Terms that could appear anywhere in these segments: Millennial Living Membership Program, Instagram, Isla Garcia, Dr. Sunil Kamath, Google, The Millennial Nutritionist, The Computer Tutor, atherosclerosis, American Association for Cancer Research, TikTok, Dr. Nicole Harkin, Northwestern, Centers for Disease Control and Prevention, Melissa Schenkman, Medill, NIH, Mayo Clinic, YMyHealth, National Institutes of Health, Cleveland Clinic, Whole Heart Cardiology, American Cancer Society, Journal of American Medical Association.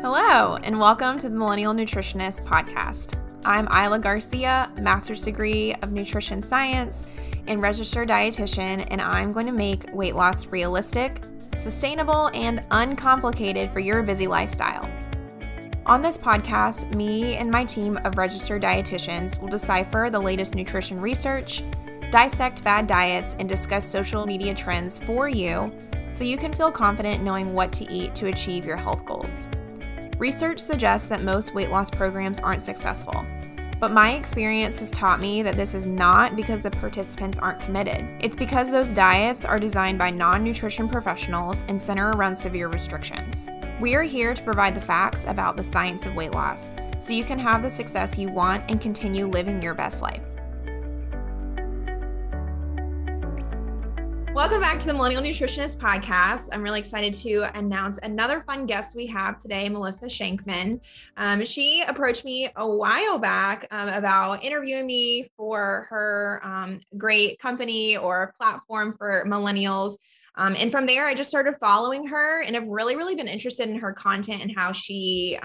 Hello, and welcome to the Millennial Nutritionist podcast. I'm Isla Garcia, master's degree of nutrition science and registered dietitian, and I'm going to make weight loss realistic, sustainable, and uncomplicated for your busy lifestyle. On this podcast, me and my team of registered dietitians will decipher the latest nutrition research, dissect fad diets, and discuss social media trends for you so you can feel confident knowing what to eat to achieve your health goals. Research suggests that most weight loss programs aren't successful, but my experience has taught me that this is not because the participants aren't committed. It's because those diets are designed by non-nutrition professionals and center around severe restrictions. We are here to provide the facts about the science of weight loss so you can have the success you want and continue living your best life. Welcome back to the Millennial Nutritionist podcast. I'm really excited to announce another fun guest we have today, Melissa Schenkman. She approached me a while back about interviewing me for her great company or platform for millennials. And from there, I just started following her and have really, really been interested in her content and how she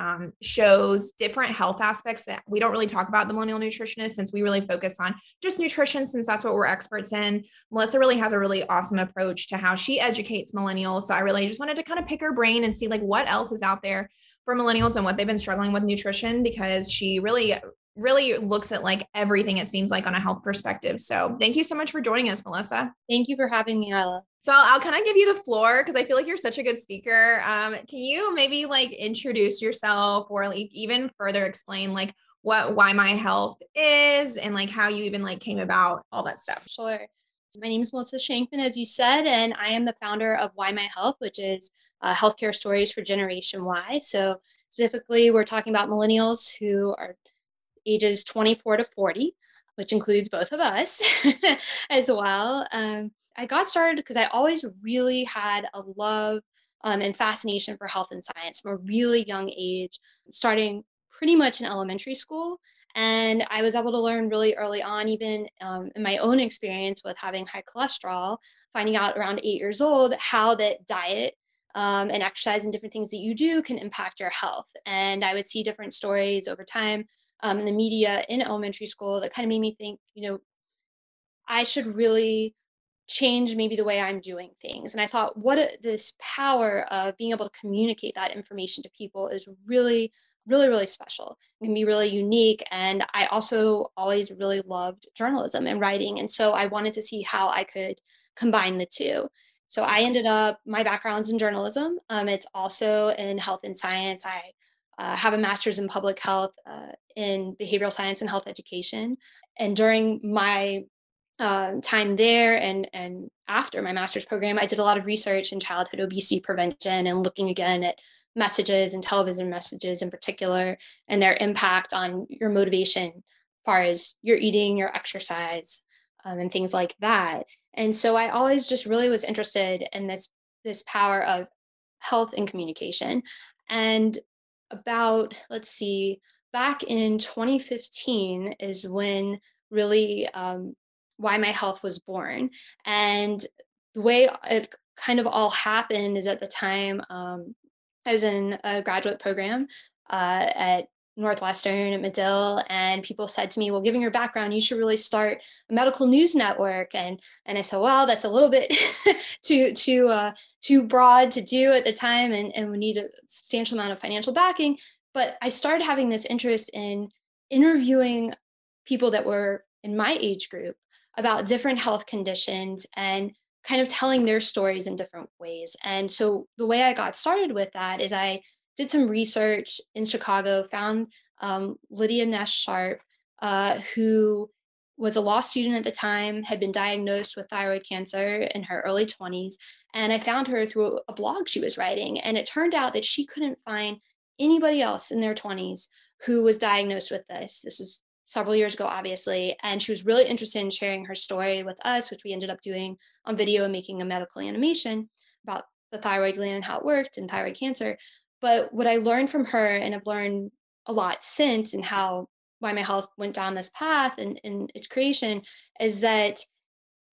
shows different health aspects that we don't really talk about the Millennial Nutritionist, since we really focus on just nutrition, since that's what we're experts in. Melissa really has a really awesome approach to how she educates millennials. So I really just wanted to kind of pick her brain and see like what else is out there for millennials and what they've been struggling with nutrition, because she really looks at like everything, it seems like, on a health perspective. So thank you so much for joining us, Melissa. Thank you for having me, Isla. So I'll kind of give you the floor because I feel like you're such a good speaker. Can you maybe like introduce yourself or like even further explain like what YMyHealth is and like how you even like came about, all that stuff? Sure. My name is Melissa Schenkman, as you said, and I am the founder of YMyHealth, which is healthcare stories for Generation Y. So specifically, we're talking about millennials who are ages 24 to 40, which includes both of us as well. I got started because I always really had a love and fascination for health and science from a really young age, starting pretty much in elementary school. And I was able to learn really early on, even in my own experience with having high cholesterol, finding out around 8 years old, how that diet and exercise and different things that you do can impact your health. And I would see different stories over time in the media in elementary school that kind of made me think, you know, I should really change maybe the way I'm doing things. And I thought, this power of being able to communicate that information to people is really, really, really special. It can be really unique. And I also always really loved journalism and writing. And so I wanted to see how I could combine the two. So I ended up, my background's in journalism. It's also in health and science. I have a master's in public health in behavioral science and health education. And during my time there and after my master's program, I did a lot of research in childhood obesity prevention and looking again at messages and television messages in particular and their impact on your motivation as far as your eating, your exercise, and things like that. And so I always just really was interested in this power of health and communication. And about, back in 2015 is when really YMyHealth was born. And the way it kind of all happened is at the time, I was in a graduate program at Northwestern, at Medill, and people said to me, well, given your background, you should really start a medical news network. And I said, well, that's a little bit too broad to do at the time, and we need a substantial amount of financial backing. But I started having this interest in interviewing people that were in my age group about different health conditions and kind of telling their stories in different ways. And so the way I got started with that is I did some research in Chicago, found Lydia Nash-Sharp, who was a law student at the time, had been diagnosed with thyroid cancer in her early 20s. And I found her through a blog she was writing. And it turned out that she couldn't find anybody else in their 20s who was diagnosed with this. This was several years ago, obviously. And she was really interested in sharing her story with us, which we ended up doing on video and making a medical animation about the thyroid gland and how it worked and thyroid cancer. But what I learned from her, and I've learned a lot since, and how YMyHealth went down this path and in its creation, is that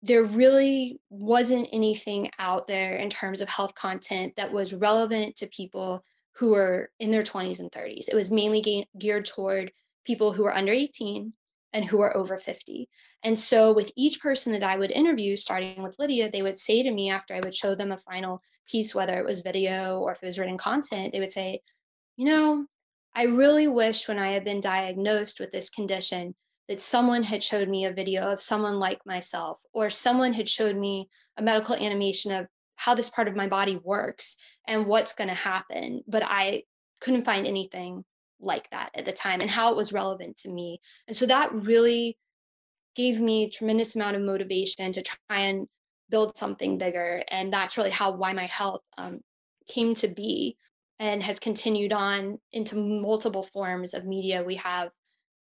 there really wasn't anything out there in terms of health content that was relevant to people who were in their 20s and 30s. It was mainly geared toward people who were under 18 and who were over 50. And so with each person that I would interview, starting with Lydia, they would say to me after I would show them a final piece, whether it was video or if it was written content, they would say, you know, I really wish when I had been diagnosed with this condition that someone had showed me a video of someone like myself, or someone had showed me a medical animation of how this part of my body works and what's going to happen. But I couldn't find anything like that at the time and how it was relevant to me. And so that really gave me a tremendous amount of motivation to try and build something bigger. And that's really how YMyHealth came to be and has continued on into multiple forms of media. We have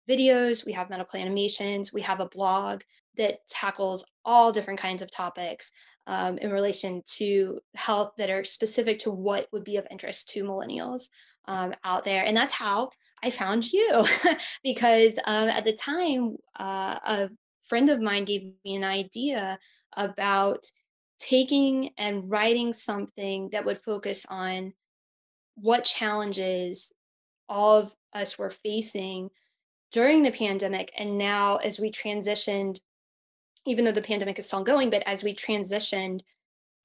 videos, we have medical animations, we have a blog that tackles all different kinds of topics in relation to health that are specific to what would be of interest to millennials out there. And that's how I found you, because at the time, a friend of mine gave me an idea about taking and writing something that would focus on what challenges all of us were facing during the pandemic. And now as we transitioned, even though the pandemic is still ongoing, but as we transitioned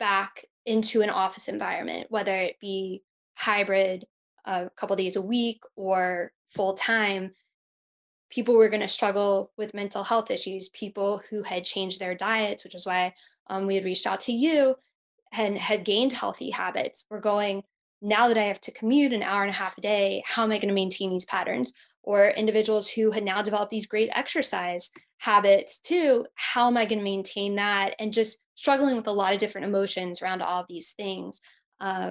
back into an office environment, whether it be hybrid, a couple days a week, or full time, people were going to struggle with mental health issues. People who had changed their diets, which is why we had reached out to you, and had gained healthy habits, were going, now that I have to commute an hour and a half a day, how am I going to maintain these patterns? Or individuals who had now developed these great exercise habits too, how am I going to maintain that? And just struggling with a lot of different emotions around all of these things. And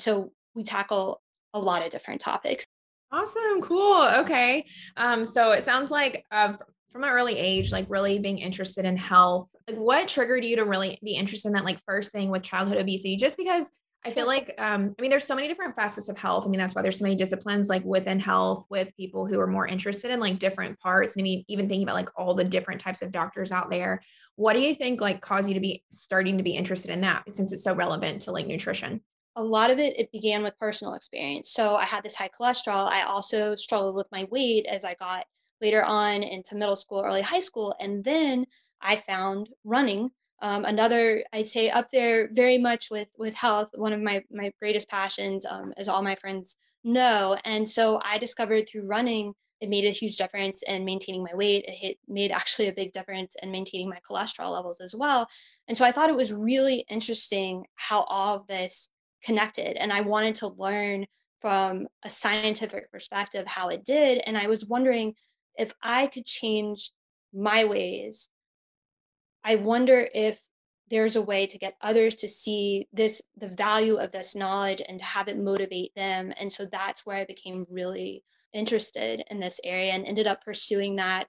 so we tackle a lot of different topics. Awesome. Cool. Okay. So it sounds like from an early age, like really being interested in health, like what triggered you to really be interested in that, like first thing with childhood obesity? Just because I feel like, I mean, there's so many different facets of health. I mean, that's why there's so many disciplines like within health with people who are more interested in like different parts. And I mean, even thinking about like all the different types of doctors out there, what do you think like caused you to be starting to be interested in that, since it's so relevant to like nutrition? A lot of it began with personal experience. So I had this high cholesterol. I also struggled with my weight as I got later on into middle school, early high school. And then I found running. Another, I'd say up there very much with health, one of my greatest passions, as all my friends know. And so I discovered through running, it made a huge difference in maintaining my weight. It made actually a big difference in maintaining my cholesterol levels as well. And so I thought it was really interesting how all of this connected. And I wanted to learn from a scientific perspective how it did. And I was wondering if I could change my ways, I wonder if there's a way to get others to see this, the value of this knowledge, and to have it motivate them. And so that's where I became really interested in this area and ended up pursuing that,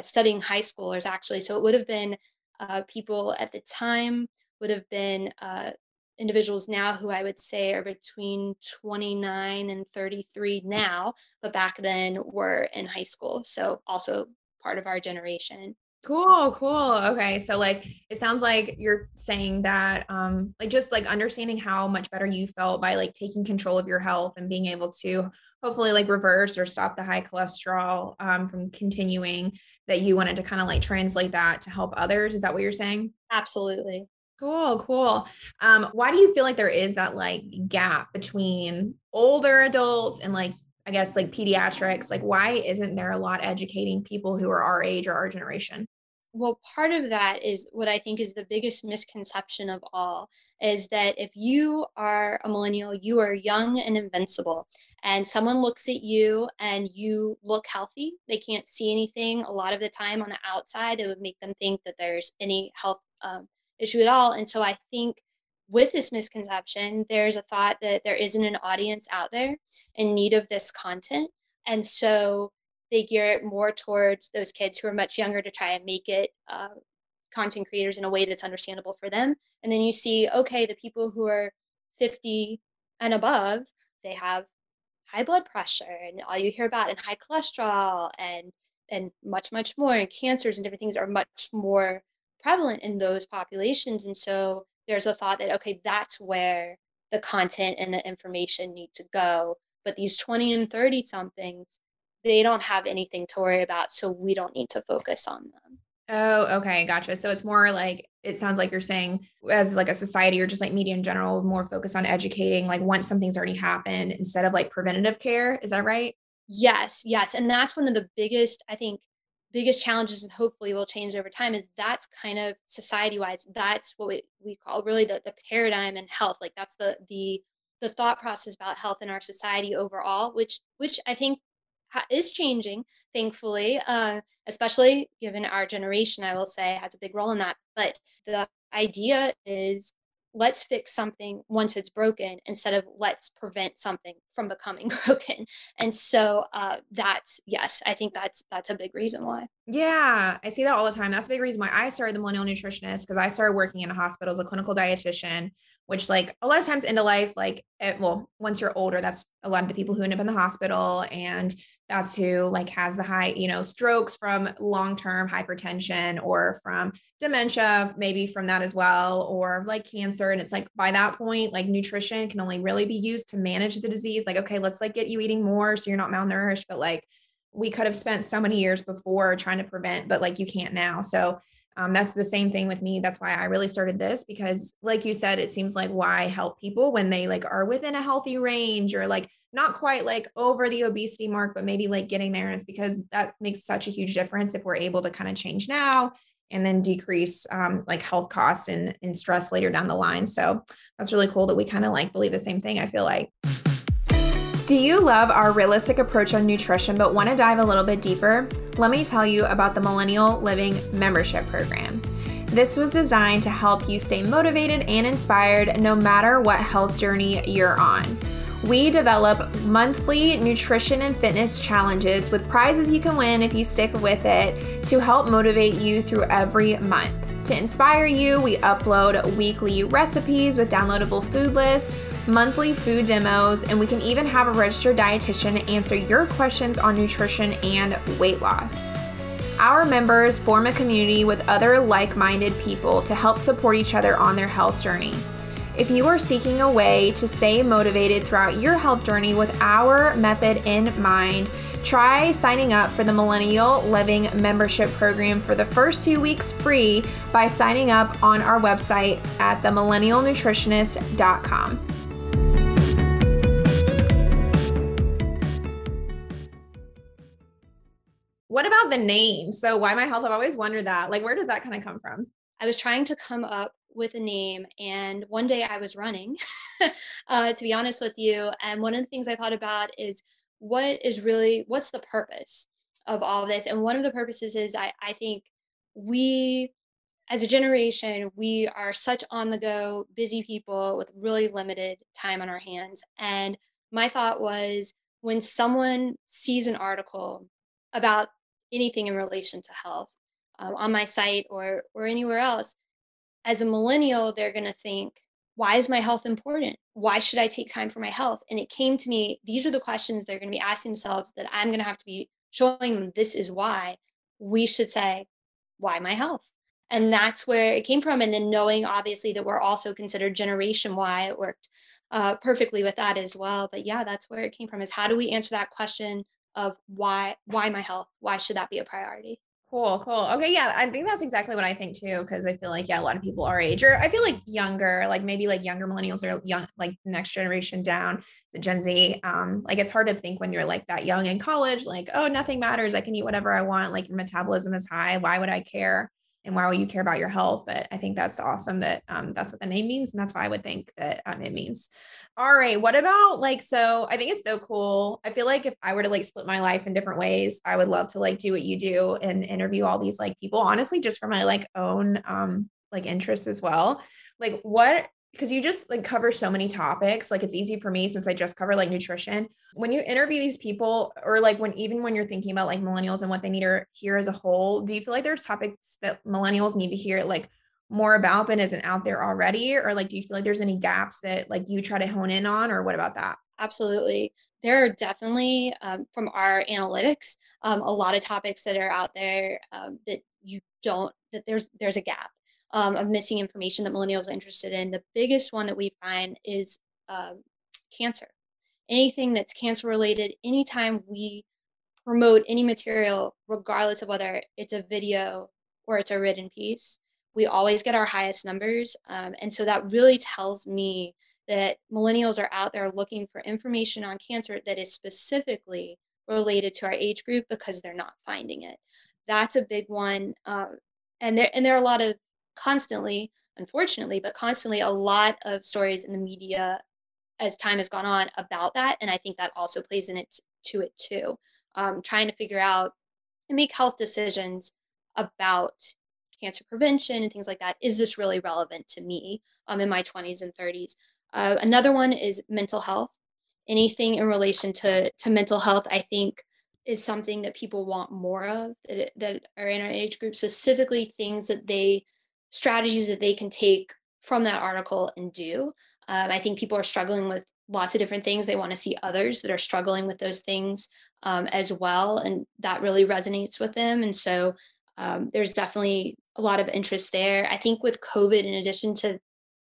studying high schoolers actually. So it would have been people at the time would have been individuals now who I would say are between 29 and 33 now, but back then were in high school. So also part of our generation. Cool. Cool. Okay. So like, it sounds like you're saying that, like just like understanding how much better you felt by like taking control of your health and being able to hopefully like reverse or stop the high cholesterol, from continuing, that you wanted to kind of like translate that to help others. Is that what you're saying? Absolutely. Cool. Cool. Why do you feel like there is that like gap between older adults and like, I guess like pediatrics, like why isn't there a lot educating people who are our age or our generation? Well, part of that is what I think is the biggest misconception of all, is that if you are a millennial, you are young and invincible, and someone looks at you and you look healthy. They can't see anything. A lot of the time on the outside, it would make them think that there's any health issue at all. And so I think with this misconception, there's a thought that there isn't an audience out there in need of this content. And so they gear it more towards those kids who are much younger to try and make it content creators in a way that's understandable for them. And then you see, okay, the people who are 50 and above, they have high blood pressure and all you hear about, and high cholesterol and much, much more, and cancers and different things are much more prevalent in those populations. And so there's a thought that, okay, that's where the content and the information need to go. But these 20 and 30 somethings, they don't have anything to worry about. So we don't need to focus on them. Oh, okay. Gotcha. So it's more like, it sounds like you're saying as like a society or just like media in general, more focused on educating, like once something's already happened instead of like preventative care. Is that right? Yes. Yes. And that's one of the biggest, I think, biggest challenges, and hopefully will change over time, is that's kind of society-wise, that's what we call really the paradigm in health. Like that's the thought process about health in our society overall, which I think is changing, thankfully, especially given our generation, I will say, has a big role in that. But the idea is let's fix something once it's broken instead of let's prevent something from becoming broken. And so that's, yes, I think that's a big reason why. Yeah, I see that all the time. That's a big reason why I started the Millennial Nutritionist, because I started working in a hospital as a clinical dietitian, which like a lot of times into life, like, once you're older, that's a lot of the people who end up in the hospital, and that's who like has the high, strokes from long-term hypertension or from dementia, maybe from that as well, or like cancer. And it's like, by that point, like nutrition can only really be used to manage the disease. Like, okay, let's like get you eating more so you're not malnourished, but like we could have spent so many years before trying to prevent, but like you can't now. So that's the same thing with me. That's why I really started this, because like you said, it seems like why help people when they like are within a healthy range or like not quite like over the obesity mark, but maybe like getting there. And it's because that makes such a huge difference if we're able to kind of change now and then decrease like health costs and stress later down the line. So that's really cool that we kind of like believe the same thing, I feel like. Do you love our realistic approach on nutrition, but want to dive a little bit deeper? Let me tell you about the Millennial Living Membership Program. This was designed to help you stay motivated and inspired no matter what health journey you're on. We develop monthly nutrition and fitness challenges with prizes you can win if you stick with it to help motivate you through every month. To inspire you, we upload weekly recipes with downloadable food lists, monthly food demos, and we can even have a registered dietitian answer your questions on nutrition and weight loss. Our members form a community with other like-minded people to help support each other on their health journey. If you are seeking a way to stay motivated throughout your health journey with our method in mind, try signing up for the Millennial Living Membership Program for the first 2 weeks free by signing up on our website at themillennialnutritionist.com. What about the name? So YMyHealth, I've always wondered that. Like, where does that kind of come from? I was trying to come up with a name, and one day I was running, to be honest with you. And one of the things I thought about is what's the purpose of all of this? And one of the purposes is I think we, as a generation, we are such on the go, busy people with really limited time on our hands. And my thought was, when someone sees an article about anything in relation to health on my site or anywhere else, as a millennial, they're going to think, why is my health important? Why should I take time for my health? And it came to me, these are the questions they're going to be asking themselves that I'm going to have to be showing them. This is why we should say, why my health? And that's where it came from. And then knowing, obviously, that we're also considered Generation Y, it worked perfectly with that as well. But yeah, that's where it came from, is how do we answer that question of why my health? Why should that be a priority? Cool. Okay. Yeah. I think that's exactly what I think too. Cause I feel like, yeah, a lot of people our age, or I feel like younger, like maybe like younger millennials or young, like next generation down, the Gen Z. Like it's hard to think when you're like that young in college, like, oh, nothing matters. I can eat whatever I want. Like your metabolism is high. Why would I care? And why would you care about your health? But I think that's awesome that that's what the name means. And that's why I would think that it means. All right. What about like, so I think it's so cool. I feel like if I were to like split my life in different ways, I would love to like do what you do and interview all these like people, honestly, just for my like own like interests as well. Like what, because you just like cover so many topics. Like it's easy for me since I just cover like nutrition. When you interview these people, or like when you're thinking about like millennials and what they need to hear as a whole, do you feel like there's topics that millennials need to hear like more about that isn't out there already? Or like, do you feel like there's any gaps that like you try to hone in on, or what about that? Absolutely. There are definitely from our analytics, a lot of topics that are out there that there's a gap of missing information that millennials are interested in. The biggest one that we find is cancer. Anything that's cancer related, anytime we promote any material, regardless of whether it's a video or it's a written piece, we always get our highest numbers. And so that really tells me that millennials are out there looking for information on cancer that is specifically related to our age group because they're not finding it. That's a big one. And there are a lot of constantly, unfortunately, but constantly a lot of stories in the media as time has gone on about that. And I think that also plays into it too. Trying to figure out and make health decisions about cancer prevention and things like that. Is this really relevant to me in my 20s and 30s? Another one is mental health. Anything in relation to mental health, I think, is something that people want more of that are in our age group, specifically things that strategies that they can take from that article and do. I think people are struggling with lots of different things. They want to see others that are struggling with those things as well. And that really resonates with them. And so there's definitely a lot of interest there. I think with COVID, in addition to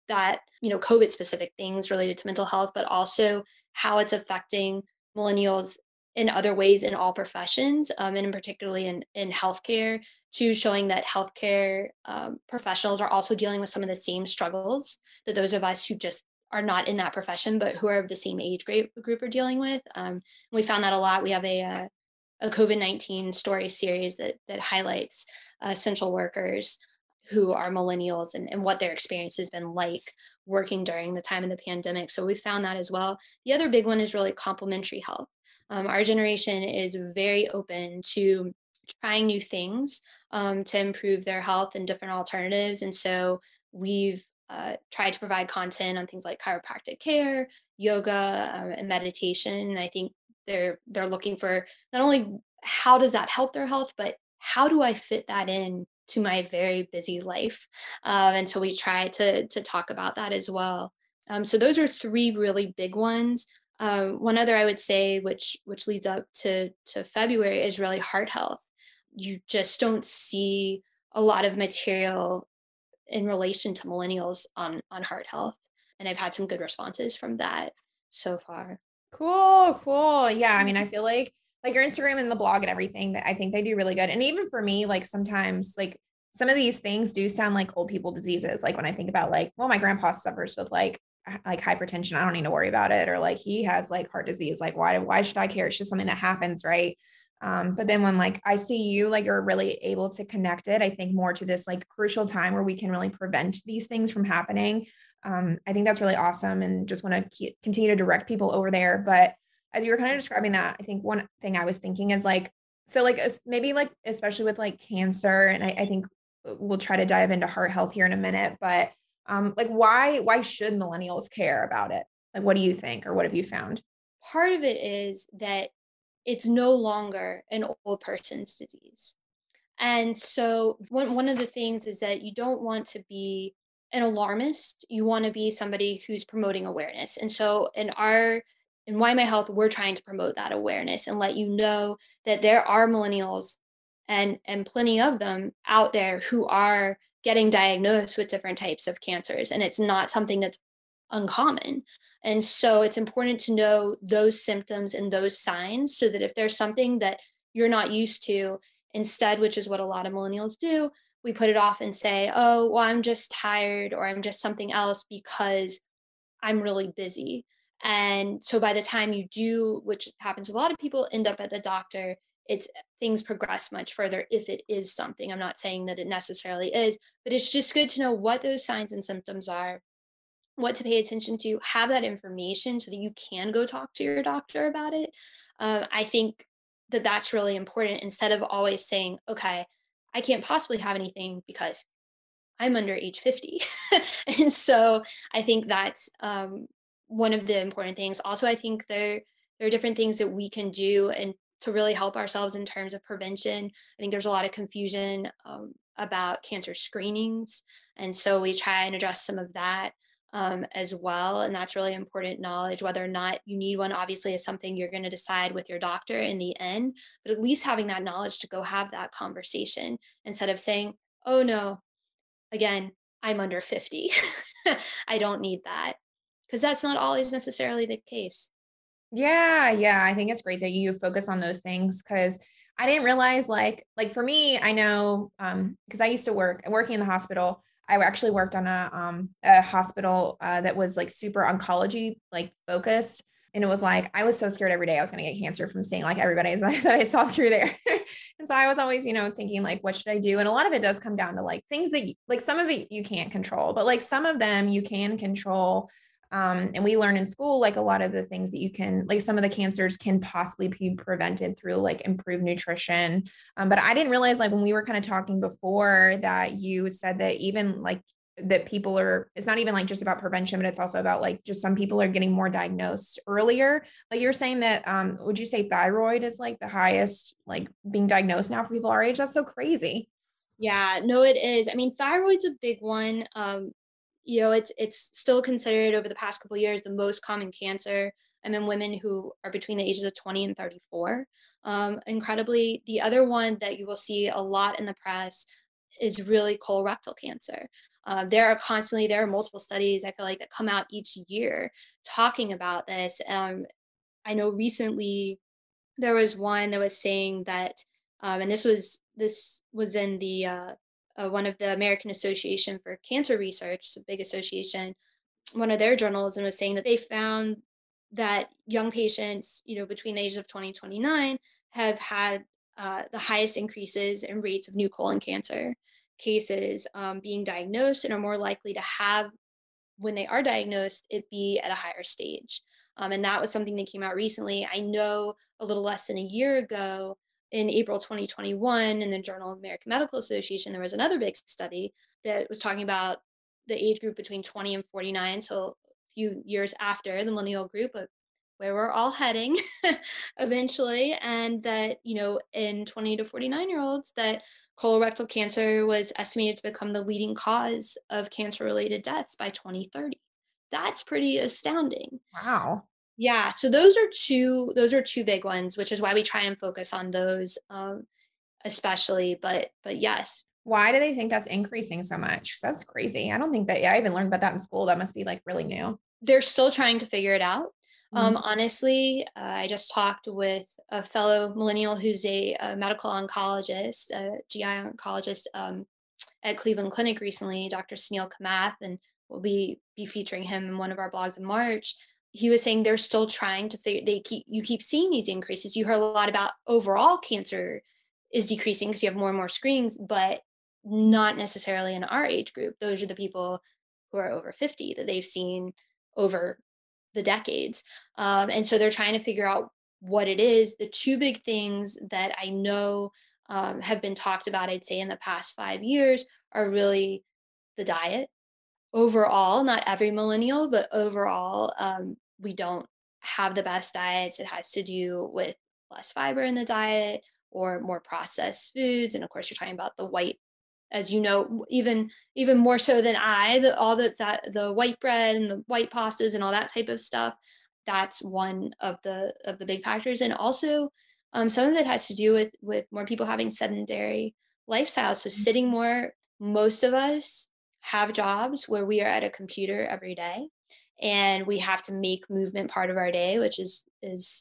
that, COVID specific things related to mental health, but also how it's affecting millennials in other ways in all professions, and particularly in healthcare, to showing that healthcare professionals are also dealing with some of the same struggles that those of us who just are not in that profession, but who are of the same age group are dealing with. We found that a lot. We have a COVID-19 story series that highlights essential workers who are millennials and what their experience has been like working during the time of the pandemic. So we found that as well. The other big one is really complementary health. Our generation is very open to trying new things to improve their health and different alternatives. And so we've tried to provide content on things like chiropractic care, yoga, and meditation. And I think they're looking for not only how does that help their health, but how do I fit that in to my very busy life? And so we try to talk about that as well. So those are three really big ones. One other I would say, which leads up to February, is really heart health. You just don't see a lot of material in relation to millennials on heart health. And I've had some good responses from that so far. Cool. Yeah. I mean, I feel like your Instagram and the blog and everything, that I think they do really good. And even for me, sometimes some of these things do sound like old people diseases. Like when I think about well, my grandpa suffers with like hypertension, I don't need to worry about it. Or he has heart disease. Why should I care? It's just something that happens. Right. But then when I see you, you're really able to connect it, I think, more to this crucial time where we can really prevent these things from happening. I think that's really awesome, and just want to continue to direct people over there. But as you were kind of describing that, I think one thing I was thinking is maybe especially with cancer, and I think we'll try to dive into heart health here in a minute, but why should millennials care about it? What do you think, or what have you found? Part of it is that it's no longer an old person's disease. And so one of the things is that you don't want to be an alarmist. You want to be somebody who's promoting awareness. And so in YMyHealth, we're trying to promote that awareness and let you know that there are millennials and plenty of them out there who are getting diagnosed with different types of cancers, and it's not something that's uncommon. And so it's important to know those symptoms and those signs, so that if there's something that you're not used to, instead, which is what a lot of millennials do, we put it off and say, oh, well, I'm just tired, or I'm just something else because I'm really busy. And so by the time you do, which happens with a lot of people, end up at the doctor, things progress much further if it is something. I'm not saying that it necessarily is, but it's just good to know what those signs and symptoms are, what to pay attention to, have that information so that you can go talk to your doctor about it. I think that that's really important, instead of always saying, okay, I can't possibly have anything because I'm under age 50. And so I think that's one of the important things. Also, I think there are different things that we can do and to really help ourselves in terms of prevention. I think there's a lot of confusion about cancer screenings. And so we try and address some of that as well. And that's really important knowledge. Whether or not you need one, obviously, is something you're going to decide with your doctor in the end, but at least having that knowledge to go have that conversation instead of saying, oh no, again, I'm under 50. I don't need that. because that's not always necessarily the case. Yeah. I think it's great that you focus on those things, because I didn't realize, like for me, I know, because I used to working in the hospital, I actually worked on a hospital that was like super oncology, like focused. And it was like, I was so scared every day I was going to get cancer from seeing like everybody that I saw through there. And so I was always, thinking like, what should I do? And a lot of it does come down to like things that like some of it you can't control, but like some of them you can control. And we learn in school, like a lot of the things that you can, like some of the cancers can possibly be prevented through like improved nutrition. But I didn't realize, like when we were kind of talking before, that you said that even like that people are, it's not even like just about prevention, but it's also about like just some people are getting more diagnosed earlier. Like you're saying that, would you say thyroid is like the highest, like being diagnosed now for people our age? That's so crazy. Yeah, no, it is. I mean, thyroid's a big one. It's still considered over the past couple of years the most common cancer in women who are between the ages of 20 and 34. Incredibly, the other one that you will see a lot in the press is really colorectal cancer. There are multiple studies, I feel like, that come out each year talking about this. I know recently there was one that was saying that, and this was in the one of the American Association for Cancer Research, it's a big association, one of their journals, and was saying that they found that young patients, between the ages of 20 and 29 have had the highest increases in rates of new colon cancer cases being diagnosed, and are more likely to have, when they are diagnosed, it be at a higher stage. And that was something that came out recently. I know a little less than a year ago, in April 2021, in the Journal of American Medical Association, there was another big study that was talking about the age group between 20 and 49, so a few years after the millennial group, but where we're all heading eventually, and that, in 20 to 49-year-olds, that colorectal cancer was estimated to become the leading cause of cancer-related deaths by 2030. That's pretty astounding. Wow. Yeah, so those are two big ones, which is why we try and focus on those, especially. But yes. Why do they think that's increasing so much? Because that's crazy. I don't think that. Yeah, I even learned about that in school. That must be like really new. They're still trying to figure it out. Mm-hmm. Honestly, I just talked with a fellow millennial who's a medical oncologist, a GI oncologist at Cleveland Clinic recently, Dr. Sunil Kamath, and we'll be featuring him in one of our blogs in March. He was saying they're still trying to figure, you keep seeing these increases. You heard a lot about overall cancer is decreasing because you have more and more screenings, but not necessarily in our age group. Those are the people who are over 50 that they've seen over the decades. And so they're trying to figure out what it is. The two big things that I know have been talked about, I'd say in the past 5 years, are really the diet. Overall, not every millennial, but overall, we don't have the best diets. It has to do with less fiber in the diet or more processed foods. And of course, you're talking about the white, as you know, even more so than I, the white bread and the white pastas and all that type of stuff. That's one of the big factors. And also, some of it has to do with more people having sedentary lifestyles. So sitting more, most of us have jobs where we are at a computer every day, and we have to make movement part of our day, which is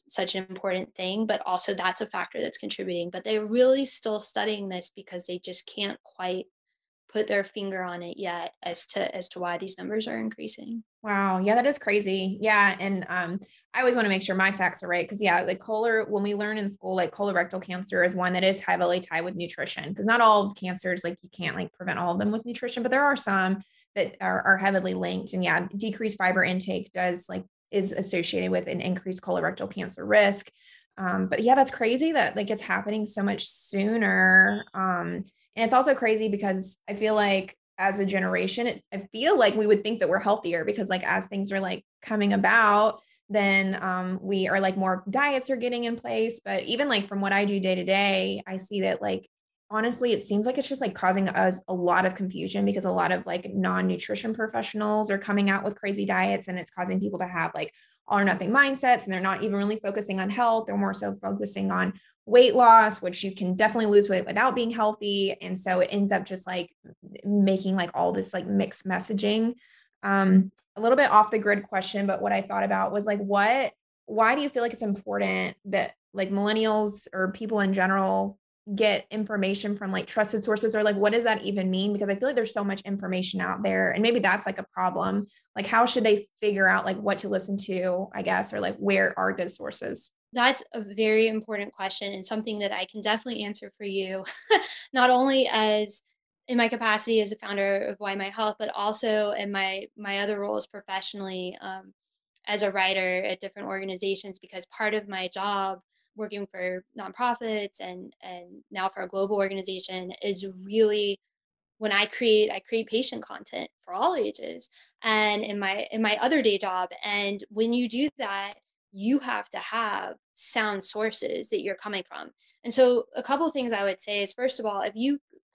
such an important thing, but also that's a factor that's contributing. But they're really still studying this because they just can't quite put their finger on it yet as to why these numbers are increasing. Wow. Yeah, that is crazy. Yeah. And I always want to make sure my facts are right, because yeah, like when we learn in school, like colorectal cancer is one that is heavily tied with nutrition, because not all cancers, like you can't like prevent all of them with nutrition, but there are some that are heavily linked. And yeah, decreased fiber intake is associated with an increased colorectal cancer risk. But yeah, that's crazy that like it's happening so much sooner. And it's also crazy because I feel like as a generation, I feel like we would think that we're healthier because like as things are like coming about, then we are like more diets are getting in place. But even like from what I do day to day, I see that like, honestly, it seems like it's just like causing us a lot of confusion, because a lot of like non-nutrition professionals are coming out with crazy diets, and it's causing people to have like all or nothing mindsets, and they're not even really focusing on health. They're more so focusing on weight loss, which you can definitely lose weight without being healthy. And so it ends up just like making like all this like mixed messaging A little bit off the grid question, but what I thought about was like, why do you feel like it's important that like millennials or people in general get information from like trusted sources, or like, what does that even mean? Because I feel like there's so much information out there, and maybe that's like a problem. Like, how should they figure out like what to listen to, I guess, or like where are good sources? That's a very important question, and something that I can definitely answer for you, not only as in my capacity as a founder of YMyHealth, but also in my other roles professionally, as a writer at different organizations, because part of my job working for nonprofits and now for a global organization is really when I create patient content for all ages and in my other day job. And when you do that, you have to have sound sources that you're coming from. And so a couple of things I would say is, first of all,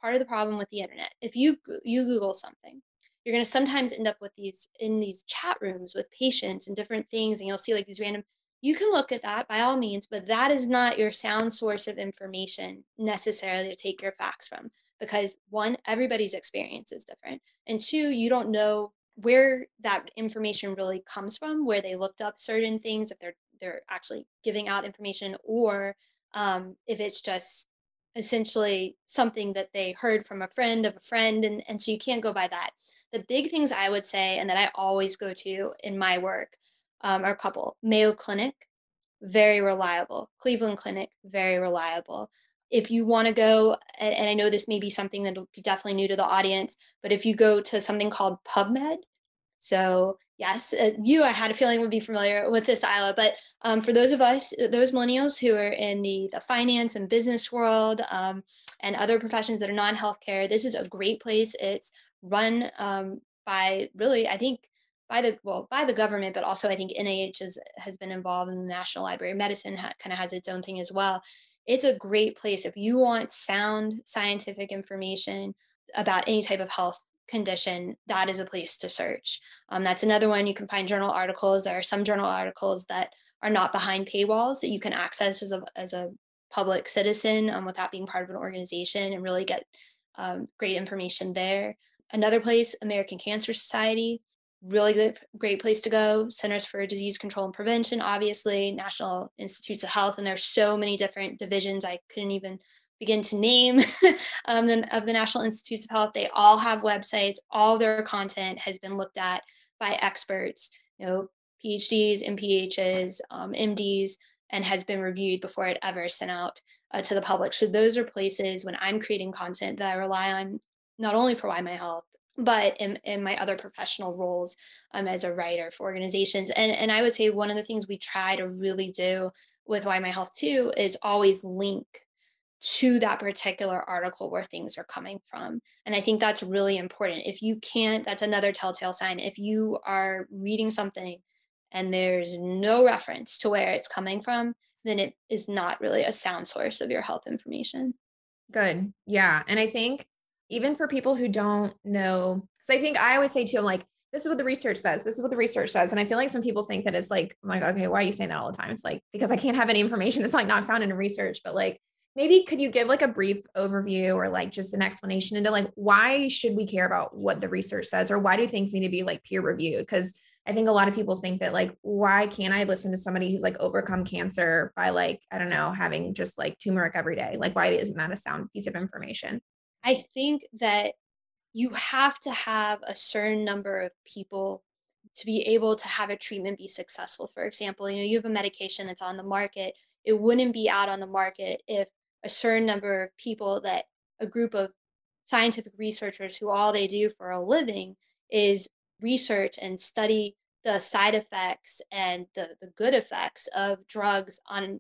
part of the problem with the internet, if you Google something, you're going to sometimes end up with in these chat rooms with patients and different things, and you'll see like these random, you can look at that by all means, but that is not your sound source of information necessarily to take your facts from, because one, everybody's experience is different. And two, you don't know where that information really comes from, where they looked up certain things, if they're actually giving out information, or if it's just essentially something that they heard from a friend. And so you can't go by that. The big things I would say, and that I always go to in my work, are a couple. Mayo Clinic, very reliable. Cleveland Clinic, very reliable. If you want to go, and I know this may be something that'll be definitely new to the audience, but if you go to something called PubMed, so yes, I had a feeling would be familiar with this, Isla, but for those of us, those millennials who are in the finance and business world and other professions that are non-healthcare, this is a great place. It's run by really, I think, by the government, but also I think NIH has been involved, in the National Library of Medicine kind of has its own thing as well. It's a great place if you want sound scientific information about any type of health condition. That is a place to search. That's another one. You can find journal articles. There are some journal articles that are not behind paywalls that you can access as a public citizen without being part of an organization, and really get great information there. Another place, American Cancer Society, really good, great place to go. Centers for Disease Control and Prevention, obviously, National Institutes of Health, and there's so many different divisions I couldn't even begin to name of the National Institutes of Health. They all have websites. All their content has been looked at by experts, you know, PhDs, MPHs, MDs, and has been reviewed before it ever sent out to the public. So those are places when I'm creating content that I rely on, not only for YMyHealth, but in my other professional roles as a writer for organizations. And I would say one of the things we try to really do with YMyHealth too is always link to that particular article where things are coming from. And I think that's really important. If you can't, that's another telltale sign. If you are reading something and there's no reference to where it's coming from, then it is not really a sound source of your health information. Good. Yeah. And I think even for people who don't know, because I think I always say too, I'm like, this is what the research says. This is what the research says. And I feel like some people think that it's like, I'm like, okay, why are you saying that all the time? It's like, because I can't have any information that's like not found in research. But like, maybe could you give like a brief overview or like just an explanation into like, why should we care about what the research says, or why do things need to be like peer reviewed? Because I think a lot of people think that like, why can't I listen to somebody who's like overcome cancer by like, I don't know, having just like turmeric every day? Like, why isn't that a sound piece of information? I think that you have to have a certain number of people to be able to have a treatment be successful. For example, you know, you have a medication that's on the market. It wouldn't be out on the market if a certain number of people, that a group of scientific researchers who all they do for a living is research and study the side effects and the good effects of drugs on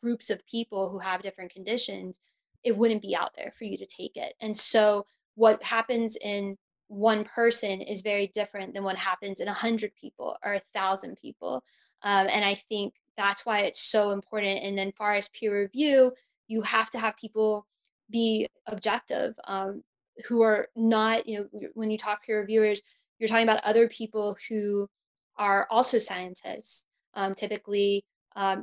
groups of people who have different conditions, it wouldn't be out there for you to take it. And so what happens in one person is very different than what happens in 100 people or 1,000 people. And I think that's why it's so important. And then far as peer review, you have to have people be objective who are not, you know, when you talk peer reviewers, you're talking about other people who are also scientists, typically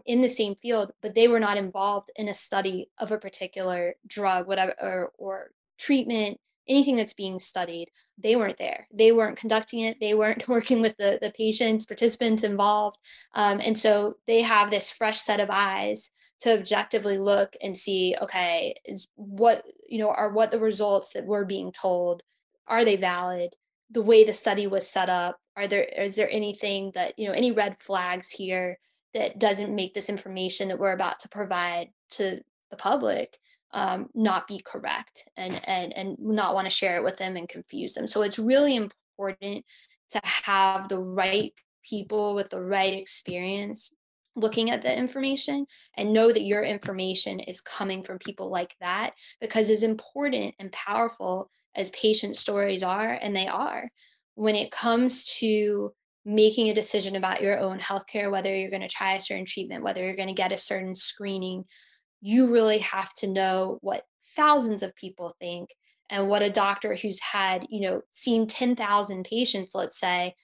in the same field, but they were not involved in a study of a particular drug, whatever, or treatment anything that's being studied, they weren't there. They weren't conducting it. They weren't working with the patients, participants involved. And so they have this fresh set of eyes to objectively look and see, okay, is what, you know, are what the results that we're being told, are they valid? The way the study was set up, is there anything that, you know, any red flags here that doesn't make this information that we're about to provide to the public not be correct and not want to share it with them and confuse them. So it's really important to have the right people with the right experience looking at the information, and know that your information is coming from people like that, because as important and powerful as patient stories are, and they are, when it comes to making a decision about your own healthcare, whether you're going to try a certain treatment, whether you're going to get a certain screening, you really have to know what thousands of people think and what a doctor who's had, you know, seen 10,000 patients, let's say,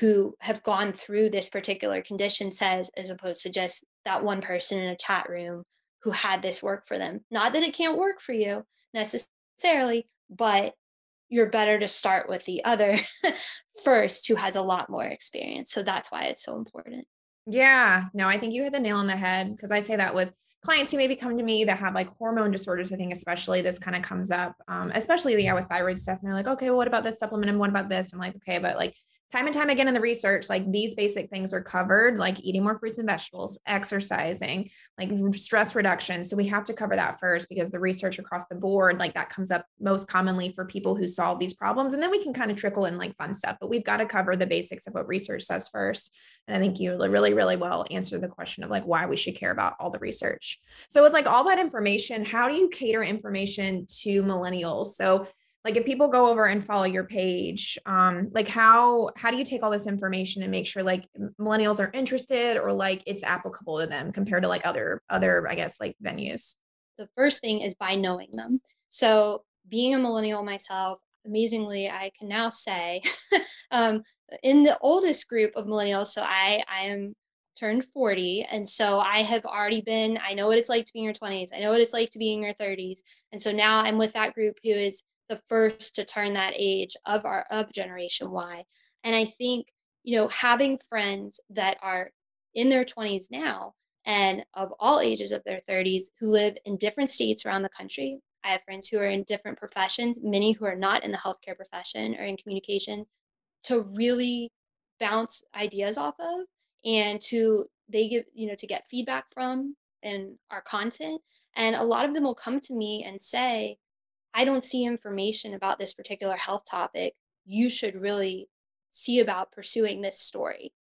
who have gone through this particular condition says, as opposed to just that one person in a chat room who had this work for them. Not that it can't work for you necessarily, but you're better to start with the other first, who has a lot more experience. So that's why it's so important. Yeah, no, I think you hit the nail on the head, because I say that with clients who maybe come to me that have like hormone disorders. I think especially this kind of comes up, especially with thyroid stuff. And they're like, okay, well, what about this supplement? And what about this? I'm like, okay, but like time and time again in the research, like these basic things are covered, like eating more fruits and vegetables, exercising, like stress reduction. So we have to cover that first, because the research across the board, like that comes up most commonly for people who solve these problems. And then we can kind of trickle in like fun stuff, but we've got to cover the basics of what research says first. And I think you really, really well answered the question of like why we should care about all the research. So with like all that information, how do you cater information to millennials? So like if people go over and follow your page, like how do you take all this information and make sure like millennials are interested or like it's applicable to them compared to like other, I guess, like venues? The first thing is by knowing them. So being a millennial myself, amazingly, I can now say in the oldest group of millennials, so I am turned 40. And so I have already been, I know what it's like to be in your 20s. I know what it's like to be in your 30s. And so now I'm with that group who is the first to turn that age of Generation Y. And I think, you know, having friends that are in their 20s now and of all ages of their 30s who live in different states around the country. I have friends who are in different professions, many who are not in the healthcare profession or in communication, to really bounce ideas off of and to get feedback from in our content. And a lot of them will come to me and say, I don't see information about this particular health topic. You should really see about pursuing this story.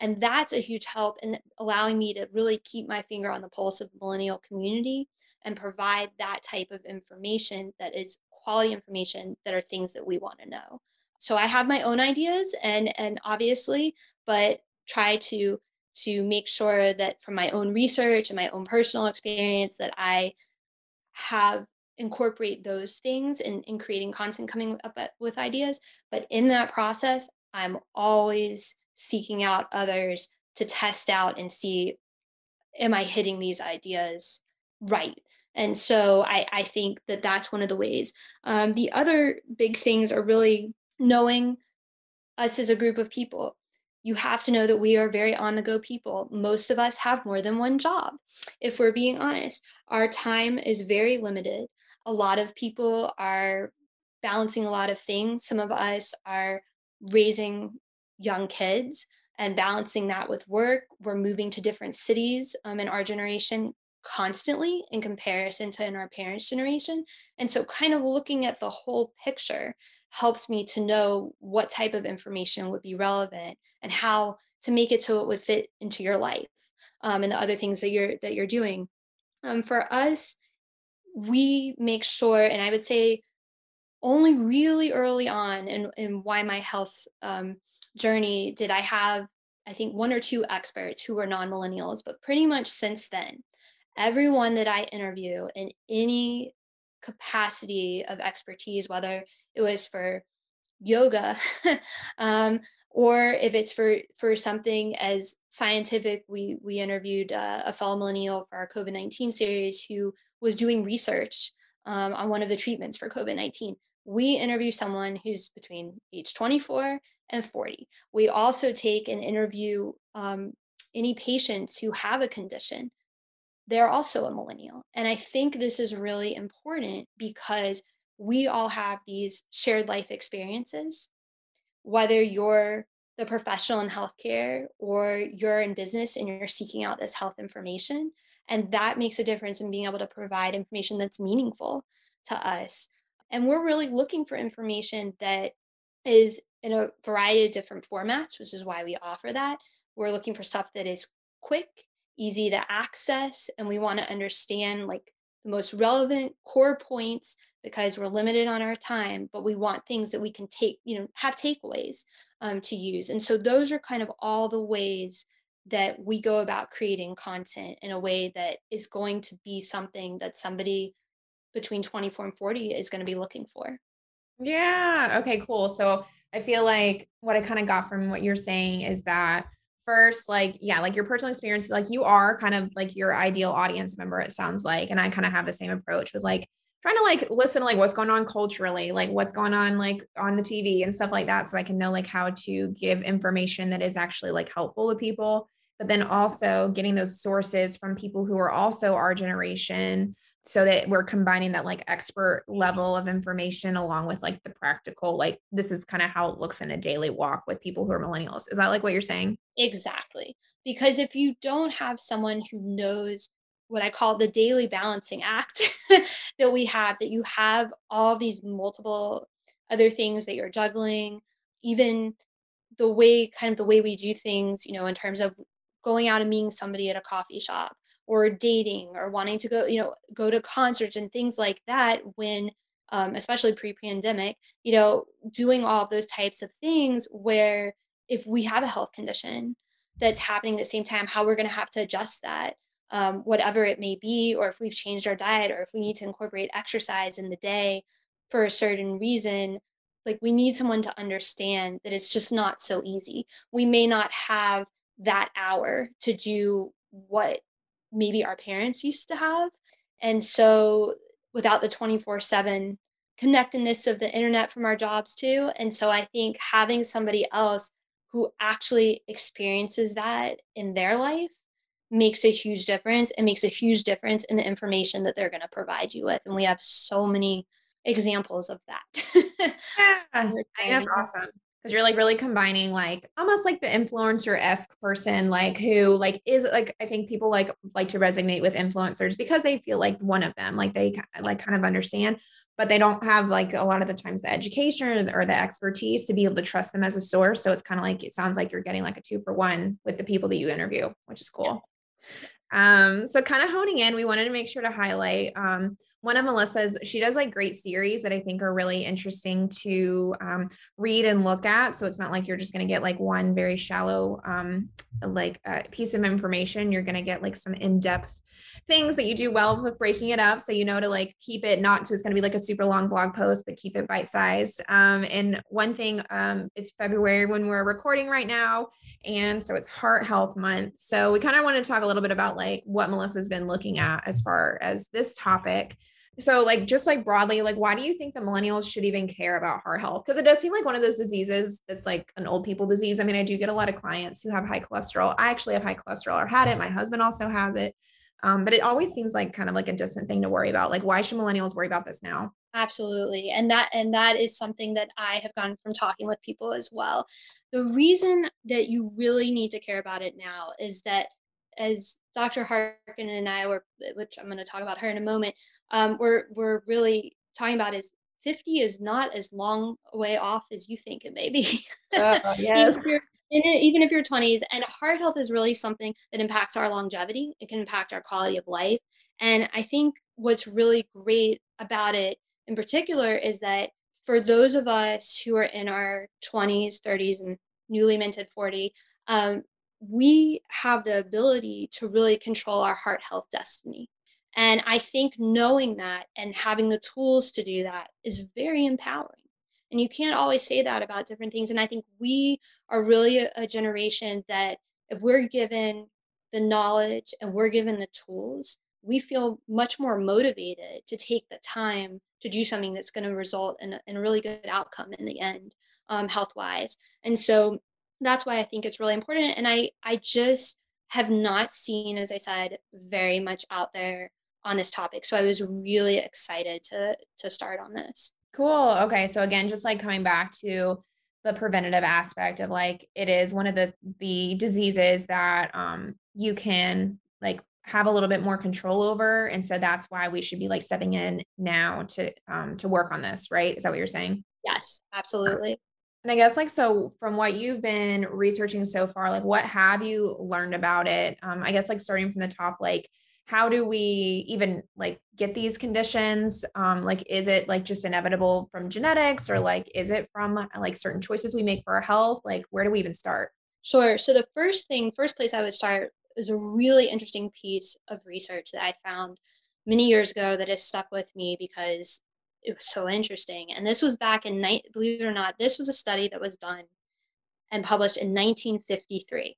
And that's a huge help in allowing me to really keep my finger on the pulse of the millennial community and provide that type of information that is quality information, that are things that we want to know. So I have my own ideas and obviously, but try to make sure that from my own research and my own personal experience that I have incorporate those things in creating content, coming up with ideas. But in that process, I'm always seeking out others to test out and see, am I hitting these ideas right? And so I think that that's one of the ways. The other big things are really knowing us as a group of people. You have to know that we are very on-the-go people. Most of us have more than one job. If we're being honest, our time is very limited. A lot of people are balancing a lot of things. Some of us are raising young kids and balancing that with work. We're moving to different cities in our generation constantly in comparison to in our parents' generation. And so kind of looking at the whole picture helps me to know what type of information would be relevant and how to make it so it would fit into your life and the other things that you're doing. For us, we make sure, and I would say only really early on in YMyHealth's journey did I have, I think, one or two experts who were non-millennials, but pretty much since then, everyone that I interview in any capacity of expertise, whether it was for yoga or if it's for something as scientific, we interviewed a fellow millennial for our COVID-19 series who was doing research on one of the treatments for COVID-19. we interview someone who's between age 24 and 40. We also take and interview any patients who have a condition. They're also a millennial. And I think this is really important because we all have these shared life experiences, whether you're the professional in healthcare or you're in business and you're seeking out this health information. And that makes a difference in being able to provide information that's meaningful to us. And we're really looking for information that is in a variety of different formats, which is why we offer that. We're looking for stuff that is quick, easy to access, and we want to understand like the most relevant core points because we're limited on our time, but we want things that we can take, have takeaways to use. And so those are kind of all the ways that we go about creating content in a way that is going to be something that somebody between 24 and 40 is going to be looking for. Yeah. Okay, cool. So I feel like what I kind of got from what you're saying is that first, like your personal experience, like you are kind of like your ideal audience member, it sounds like. And I kind of have the same approach with like trying to like listen to like what's going on culturally, like what's going on like on the TV and stuff like that. So I can know like how to give information that is actually like helpful to people, but then also getting those sources from people who are also our generation so that we're combining that like expert level of information along with like the practical, like this is kind of how it looks in a daily walk with people who are millennials. Is that like what you're saying? Exactly. Because if you don't have someone who knows what I call the daily balancing act that we have, that you have all these multiple other things that you're juggling, even the way we do things, in terms of going out and meeting somebody at a coffee shop, or dating, or wanting to go, go to concerts and things like that when, especially pre-pandemic, doing all of those types of things where if we have a health condition that's happening at the same time, how we're going to have to adjust that, whatever it may be, or if we've changed our diet, or if we need to incorporate exercise in the day for a certain reason, like we need someone to understand that it's just not so easy. We may not have that hour to do what maybe our parents used to have. And so without the 24/7 connectedness of the internet from our jobs too. And so I think having somebody else who actually experiences that in their life makes a huge difference, and makes a huge difference in the information that they're going to provide you with. And we have so many examples of that. Yeah, that's awesome. Cause you're like really combining like almost like the influencer-esque person, like who like is like, I think people like to resonate with influencers because they feel like one of them, like they like kind of understand, but they don't have like a lot of the times the education or the expertise to be able to trust them as a source. So it's kind of like, it sounds like you're getting like a 2-for-1 with the people that you interview, which is cool. So kind of honing in, we wanted to make sure to highlight, one of Melissa's, she does like great series that I think are really interesting to read and look at. So it's not like you're just going to get like one very shallow piece of information. You're going to get like some in-depth things that you do well with breaking it up. So, to like keep it not so it's going to be like a super long blog post, but keep it bite-sized. And one thing, it's February when we're recording right now. And so it's Heart Health Month. So we kind of want to talk a little bit about like what Melissa's been looking at as far as this topic. So like, just like broadly, like, why do you think the millennials should even care about heart health? Because it does seem like one of those diseases that's like an old people disease. I mean, I do get a lot of clients who have high cholesterol. I actually have high cholesterol or had it. My husband also has it. But it always seems like kind of like a distant thing to worry about. Like, why should millennials worry about this now? Absolutely. And that is something that I have gotten from talking with people as well. The reason that you really need to care about it now is that, as Dr. Harkin and I were, which I'm going to talk about her in a moment, we're really talking about is 50 is not as long a way off as you think it may be. Yes. Even if you're 20s, and heart health is really something that impacts our longevity. It can impact our quality of life. And I think what's really great about it in particular is that for those of us who are in our 20s, 30s, and newly minted 40, we have the ability to really control our heart health destiny. And I think knowing that and having the tools to do that is very empowering. And you can't always say that about different things. And I think we are really a generation that if we're given the knowledge and we're given the tools, we feel much more motivated to take the time to do something that's going to result in a really good outcome in the end, health-wise. And so that's why I think it's really important. And I just have not seen, as I said, very much out there on this topic. So I was really excited to start on this. Cool. Okay. So again, just like coming back to the preventative aspect of like, it is one of the diseases that you can like have a little bit more control over. And so that's why we should be like stepping in now to work on this, right? Is that what you're saying? Yes, absolutely. And I guess like, so from what you've been researching so far, like what have you learned about it? I guess like starting from the top, like how do we even like get these conditions? Like, is it like just inevitable from genetics, or like, is it from like certain choices we make for our health? Like, where do we even start? Sure. So the first place I would start is a really interesting piece of research that I found many years ago that has stuck with me because it was so interesting. And this was back in, believe it or not, this was a study that was done and published in 1953,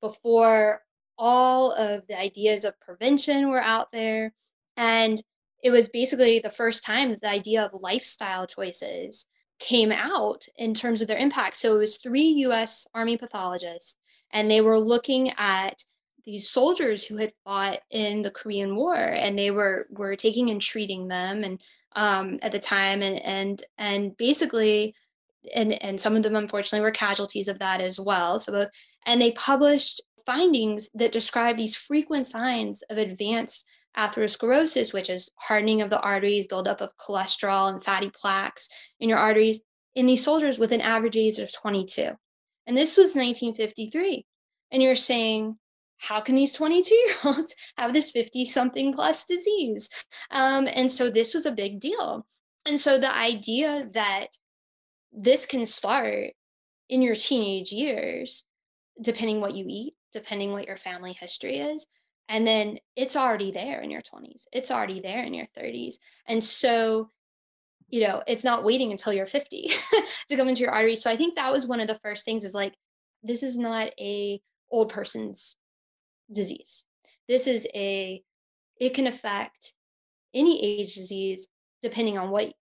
before all of the ideas of prevention were out there. And it was basically the first time that the idea of lifestyle choices came out in terms of their impact. So it was 3 US Army pathologists, and they were looking at these soldiers who had fought in the Korean War, and they were taking and treating them, and at the time, and basically, and some of them unfortunately were casualties of that as well. So both, and they published findings that describe these frequent signs of advanced atherosclerosis, which is hardening of the arteries, buildup of cholesterol and fatty plaques in your arteries, in these soldiers with an average age of 22. And this was 1953. And you're saying, how can these 22-year-olds have this 50-something plus disease? And so this was a big deal. And so the idea that this can start in your teenage years, depending what you eat, depending what your family history is, and then it's already there in your 20s. It's already there in your 30s. And so, you know, it's not waiting until you're 50 to come into your arteries. So I think that was one of the first things is like, this is not an old person's disease. This is it can affect any age disease depending on what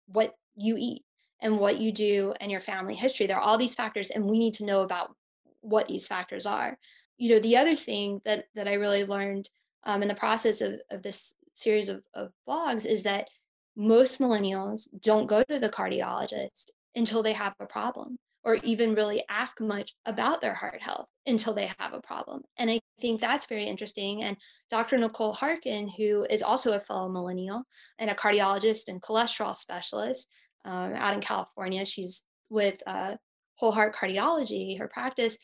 you eat and what you do and your family history. There are all these factors, and we need to know about what these factors are. You know, the other thing that I really learned in the process of this series of blogs is that most millennials don't go to the cardiologist until they have a problem, or even really ask much about their heart health until they have a problem. And I think that's very interesting. And Dr. Nicole Harkin, who is also a fellow millennial and a cardiologist and cholesterol specialist out in California, she's with Whole Heart Cardiology, her practice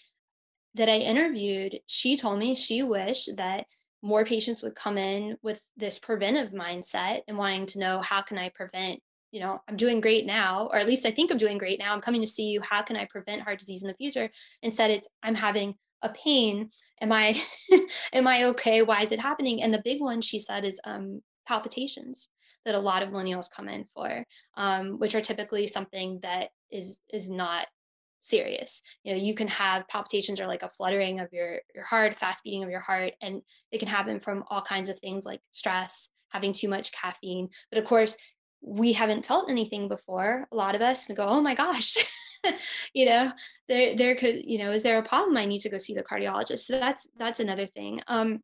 that I interviewed, she told me she wished that more patients would come in with this preventive mindset and wanting to know, how can I prevent, you know, I'm doing great now, or at least I think I'm doing great now. I'm coming to see you. How can I prevent heart disease in the future? Instead, it's, I'm having a pain. Am I okay? Why is it happening? And the big one she said is palpitations that a lot of millennials come in for, which are typically something that is not serious. You know, you can have palpitations or like a fluttering of your heart, fast beating of your heart, and it can happen from all kinds of things like stress, having too much caffeine. But of course, we haven't felt anything before, a lot of us, and go, oh my gosh, you know, there could, you know, is there a problem? I need to go see the cardiologist. So that's another thing. And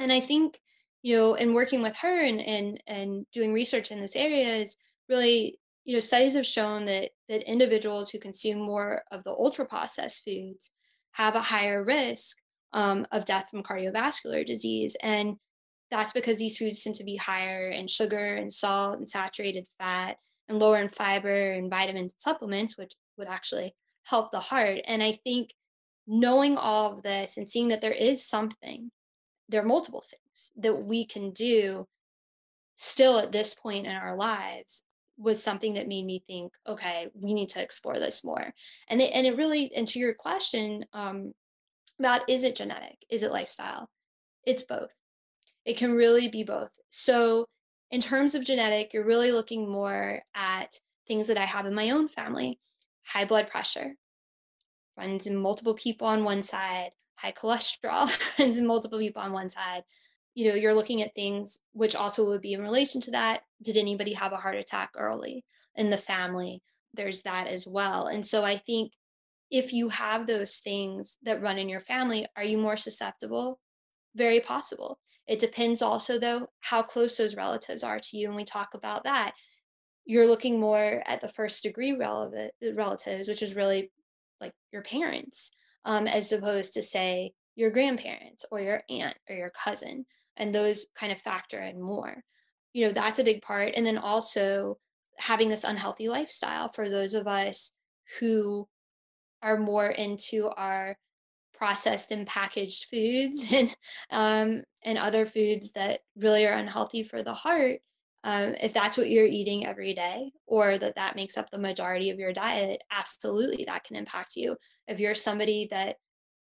I think, you know, in working with her and doing research in this area is really, you know, studies have shown that individuals who consume more of the ultra processed foods have a higher risk of death from cardiovascular disease. And that's because these foods tend to be higher in sugar and salt and saturated fat, and lower in fiber and vitamins and supplements, which would actually help the heart. And I think knowing all of this and seeing that there is something, there are multiple things that we can do still at this point in our lives, was something that made me think, okay, we need to explore this more. And it really, and to your question about, is it genetic? Is it lifestyle? It's both. It can really be both. So in terms of genetic, you're really looking more at things that I have in my own family. High blood pressure runs in multiple people on one side, high cholesterol runs in multiple people on one side, you know, you're looking at things which also would be in relation to that. Did anybody have a heart attack early in the family? There's that as well. And so I think if you have those things that run in your family, are you more susceptible? Very possible. It depends also, though, how close those relatives are to you. And we talk about that. You're looking more at the first degree relatives, which is really like your parents, as opposed to, say, your grandparents or your aunt or your cousin. And those kind of factor in more. You know, that's a big part. And then also having this unhealthy lifestyle for those of us who are more into our processed and packaged foods and other foods that really are unhealthy for the heart. If that's what you're eating every day, or that makes up the majority of your diet, absolutely that can impact you. If you're somebody that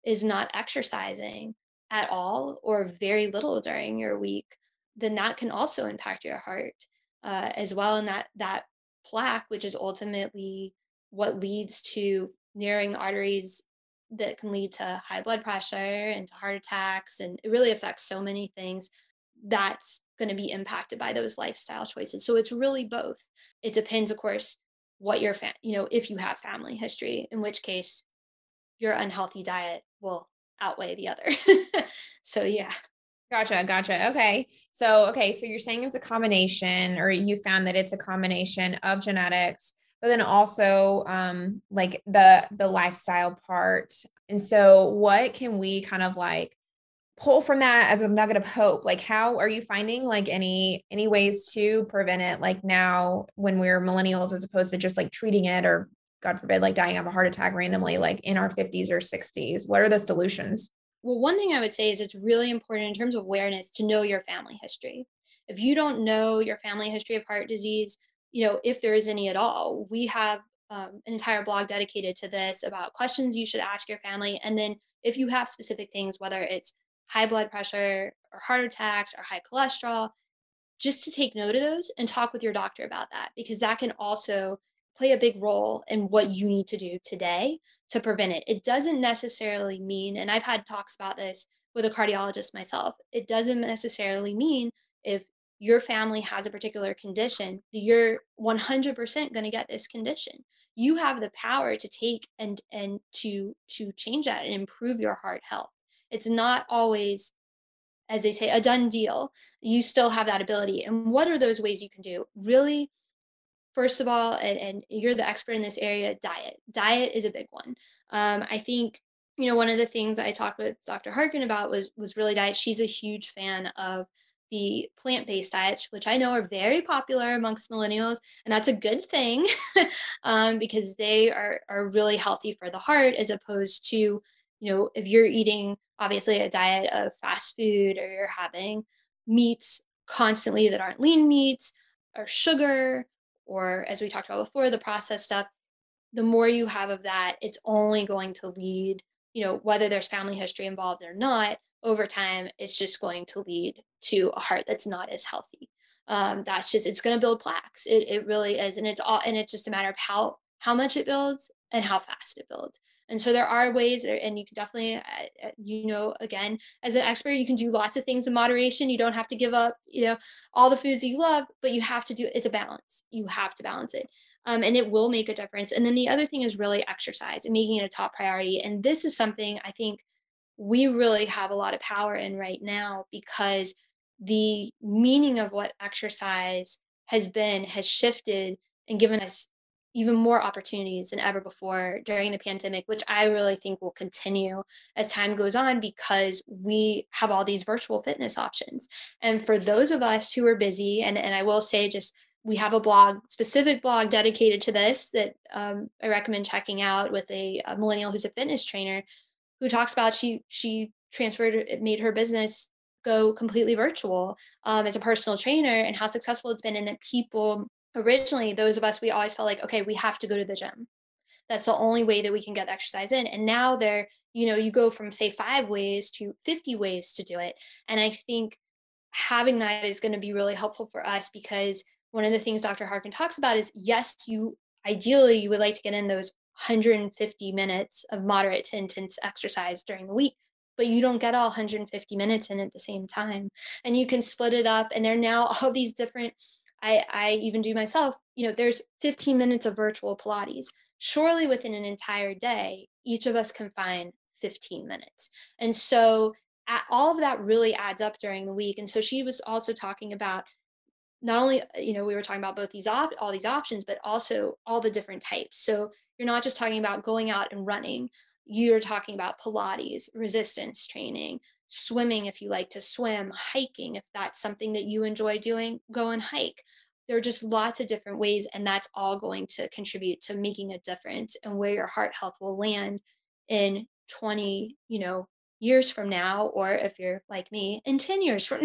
is not exercising at all or very little during your week, then that can also impact your heart as well. And that plaque, which is ultimately what leads to narrowing arteries that can lead to high blood pressure and to heart attacks, and it really affects so many things. That's going to be impacted by those lifestyle choices. So it's really both. It depends, of course, what your if you have family history, in which case your unhealthy diet will outweigh the other. So yeah. Gotcha. Okay. So you're saying it's a combination, or you found that it's a combination of genetics, but then also like the lifestyle part. And so what can we kind of like pull from that as a nugget of hope? Like, how are you finding like any ways to prevent it, like now when we're millennials, as opposed to just like treating it, or God forbid, like dying of a heart attack randomly, like in our 50s or 60s? What are the solutions? Well, one thing I would say is it's really important in terms of awareness to know your family history. If you don't know your family history of heart disease, you know, if there is any at all, we have an entire blog dedicated to this about questions you should ask your family. And then if you have specific things, whether it's high blood pressure or heart attacks or high cholesterol, just to take note of those and talk with your doctor about that, because that can also play a big role in what you need to do today to prevent it. It doesn't necessarily mean, and I've had talks about this with a cardiologist myself, it doesn't necessarily mean if your family has a particular condition, you're 100% going to get this condition. You have the power to take and to change that and improve your heart health. It's not always, as they say, a done deal. You still have that ability. And what are those ways you can do? Really, first of all, and you're the expert in this area, diet. Diet is a big one. I think, you know, one of the things I talked with Dr. Harkin about was really diet. She's a huge fan of the plant-based diets, which I know are very popular amongst millennials. And that's a good thing because they are really healthy for the heart, as opposed to, you know, if you're eating obviously a diet of fast food, or you're having meats constantly that aren't lean meats, or sugar, or as we talked about before, the processed stuff, the more you have of that, it's only going to lead, you know, whether there's family history involved or not, over time, it's just going to lead to a heart that's not as healthy. That's just, it's going to build plaques. It really is. And it's just a matter of how much it builds and how fast it builds. And so there are ways, and you can definitely, you know, again, as an expert, you can do lots of things in moderation. You don't have to give up, you know, all the foods you love, but you have to do, it's a balance. You have to balance it. And it will make a difference. And then the other thing is really exercise and making it a top priority. And this is something I think we really have a lot of power in right now, because the meaning of what exercise has been has shifted and given us even more opportunities than ever before during the pandemic, which I really think will continue as time goes on, because we have all these virtual fitness options. And for those of us who are busy, and I will say, just, we have a specific blog dedicated to this that I recommend checking out, with a millennial who's a fitness trainer, who talks about she made her business go completely virtual as a personal trainer, and how successful it's been. And that people originally, those of us, we always felt like, okay, we have to go to the gym. That's the only way that we can get exercise in. And now there, you know, you go from, say, 5 ways to 50 ways to do it. And I think having that is going to be really helpful for us, because one of the things Dr. Harkin talks about is, yes, you would like to get in those 150 minutes of moderate to intense exercise during the week. but you don't get all 150 minutes in at the same time. And you can split it up. And there are now all these different, I even do myself, you know, there's 15 minutes of virtual Pilates. Surely within an entire day, each of us can find 15 minutes. And so all of that really adds up during the week. And so she was also talking about not only, you know, we were talking about both these all these options, but also all the different types. So you're not just talking about going out and running. You're talking about Pilates, resistance training, swimming if you like to swim, hiking if that's something that you enjoy doing, go and hike. There are just lots of different ways, and that's all going to contribute to making a difference and where your heart health will land in 20, you know, years from now, or if you're like me, in 10 years from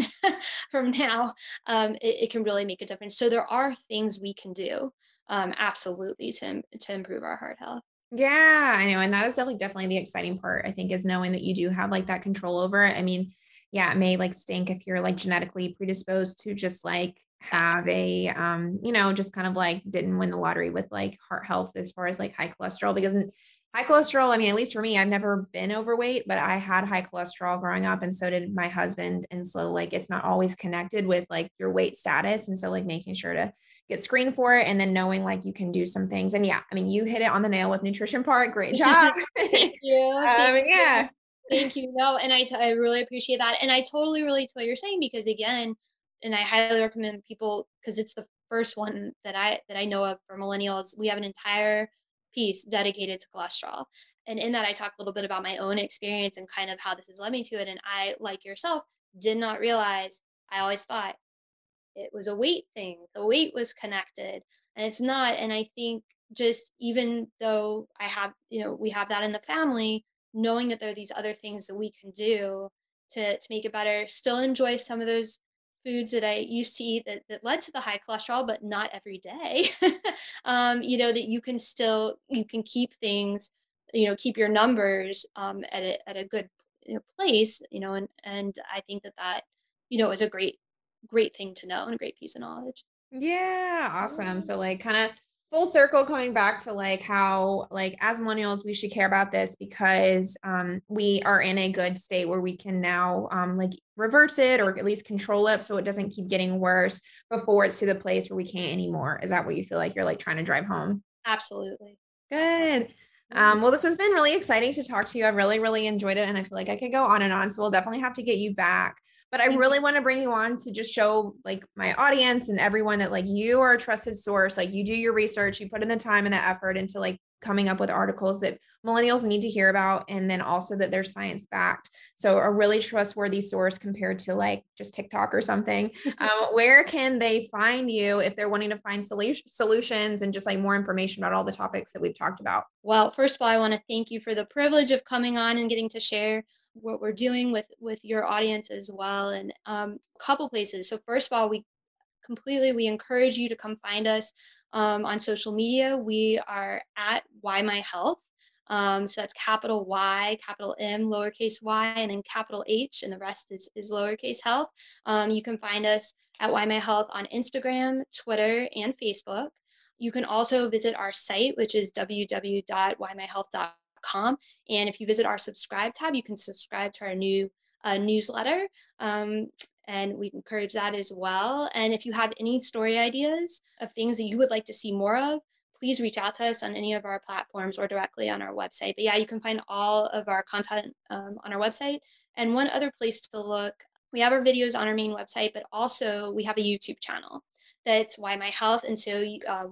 now, it can really make a difference. So there are things we can do, absolutely, to improve our heart health. Yeah, I know. And that is definitely the exciting part, I think, is knowing that you do have like that control over it. I mean, yeah, it may like stink if you're like genetically predisposed to just like have a, you know, just kind of like didn't win the lottery with like heart health as far as like high cholesterol, because high cholesterol, I mean, at least for me, I've never been overweight, but I had high cholesterol growing up, and so did my husband. And so like, it's not always connected with like your weight status. And so like making sure to get screened for it and then knowing like you can do some things. And yeah, I mean, you hit it on the nail with nutrition part. Great job. Thank you. No, and I really appreciate that. And I totally relate to what you're saying, because again, and I highly recommend people, because it's the first one that I know of for millennials. We have an entire piece dedicated to cholesterol. And in that, I talk a little bit about my own experience and kind of how this has led me to it. And I, like yourself, did not realize, I always thought it was a weight thing. The weight was connected, and it's not. And I think just even though I have, you know, we have that in the family, knowing that there are these other things that we can do to make it better, still enjoy some of those foods that I used to eat that led to the high cholesterol, but not every day. You know, that you can still, you can keep things, you know, keep your numbers at a good place, you know, and I think that, you know, is a great thing to know and a great piece of knowledge. Yeah. Awesome. So like kind of full circle, coming back to like how like as millennials we should care about this, because we are in a good state where we can now like reverse it, or at least control it, so it doesn't keep getting worse before it's to the place where we can't anymore. Is that what you feel like you're like trying to drive home? Absolutely. Good. Well, this has been really exciting to talk to you. I've really, really enjoyed it, and I feel like I could go on and on. So we'll definitely have to get you back. But I really want to bring you on to just show like my audience and everyone that like you are a trusted source. Like you do your research, you put in the time and the effort into like coming up with articles that millennials need to hear about, and then also that they're science backed. So a really trustworthy source compared to like just TikTok or something. Where can they find you if they're wanting to find solutions and just like more information about all the topics that we've talked about? Well, first of all, I want to thank you for the privilege of coming on and getting to share what we're doing with your audience as well. And a couple places. So first of all, we encourage you to come find us on social media. We are at YMyHealth. So that's capital Y, capital M, lowercase y, and then capital H, and the rest is lowercase health. You can find us at YMyHealth on Instagram, Twitter, and Facebook. You can also visit our site, which is www.ymyhealth.com. And if you visit our subscribe tab, you can subscribe to our new newsletter. And we encourage that as well. And if you have any story ideas of things that you would like to see more of, please reach out to us on any of our platforms or directly on our website. But yeah, you can find all of our content on our website. And one other place to look, we have our videos on our main website, but also we have a YouTube channel that's YMyHealth. And so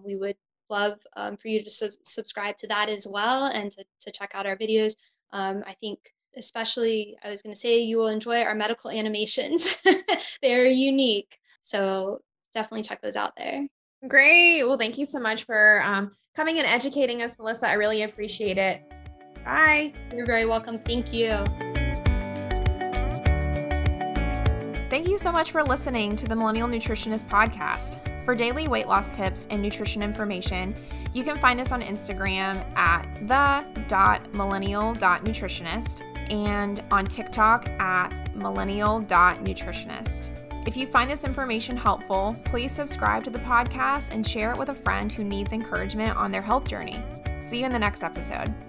we would love for you to subscribe to that as well, and to check out our videos. I think especially, I was going to say, you will enjoy our medical animations. They're unique. So definitely check those out there. Great. Well, thank you so much for coming and educating us, Melissa. I really appreciate it. Bye. You're very welcome. Thank you. Thank you so much for listening to the Millennial Nutritionist podcast. For daily weight loss tips and nutrition information, you can find us on Instagram at the.millennial.nutritionist and on TikTok at millennial.nutritionist. If you find this information helpful, please subscribe to the podcast and share it with a friend who needs encouragement on their health journey. See you in the next episode.